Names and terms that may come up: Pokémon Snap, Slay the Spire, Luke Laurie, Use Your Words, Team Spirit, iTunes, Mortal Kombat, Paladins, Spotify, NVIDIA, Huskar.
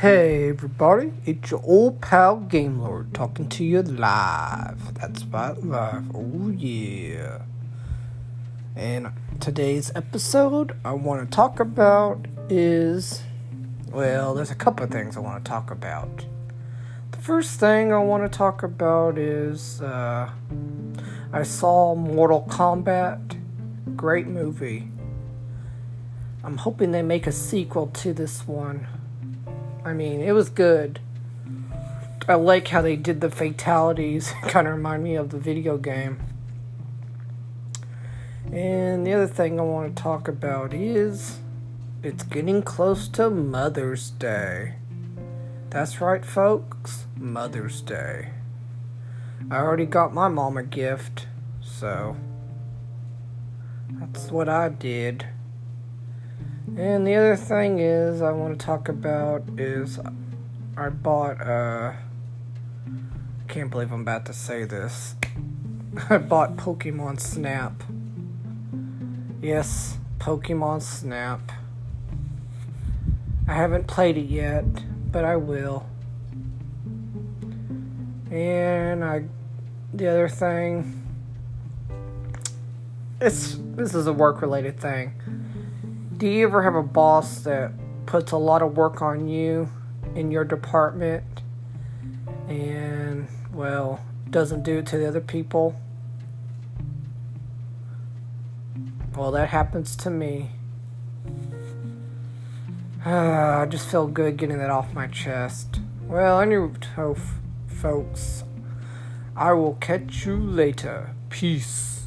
Hey everybody, it's your old pal Game Lord talking to you live. That's right, live. Oh yeah. And today's episode I want to talk about is, well, there's a couple of things I want to talk about. The first thing I want to talk about is I saw Mortal Kombat. Great movie. I'm hoping they make a sequel to this one. I mean, it was good. I like how they did the fatalities. Kind of remind me of the video game. And the other thing I want to talk about is it's getting close to Mother's Day. That's right, folks. Mother's Day. I already got my mom a gift, so that's what I did. And the other thing is I want to talk about is I bought can't believe I'm about to say this. I bought Pokémon Snap. Yes, Pokémon Snap. I haven't played it yet, but I will. And the other thing, this is a work-related thing. Do you ever have a boss that puts a lot of work on you in your department and, well, doesn't do it to the other people? Well, that happens to me. I just feel good getting that off my chest. Well, anyway, folks, I will catch you later. Peace.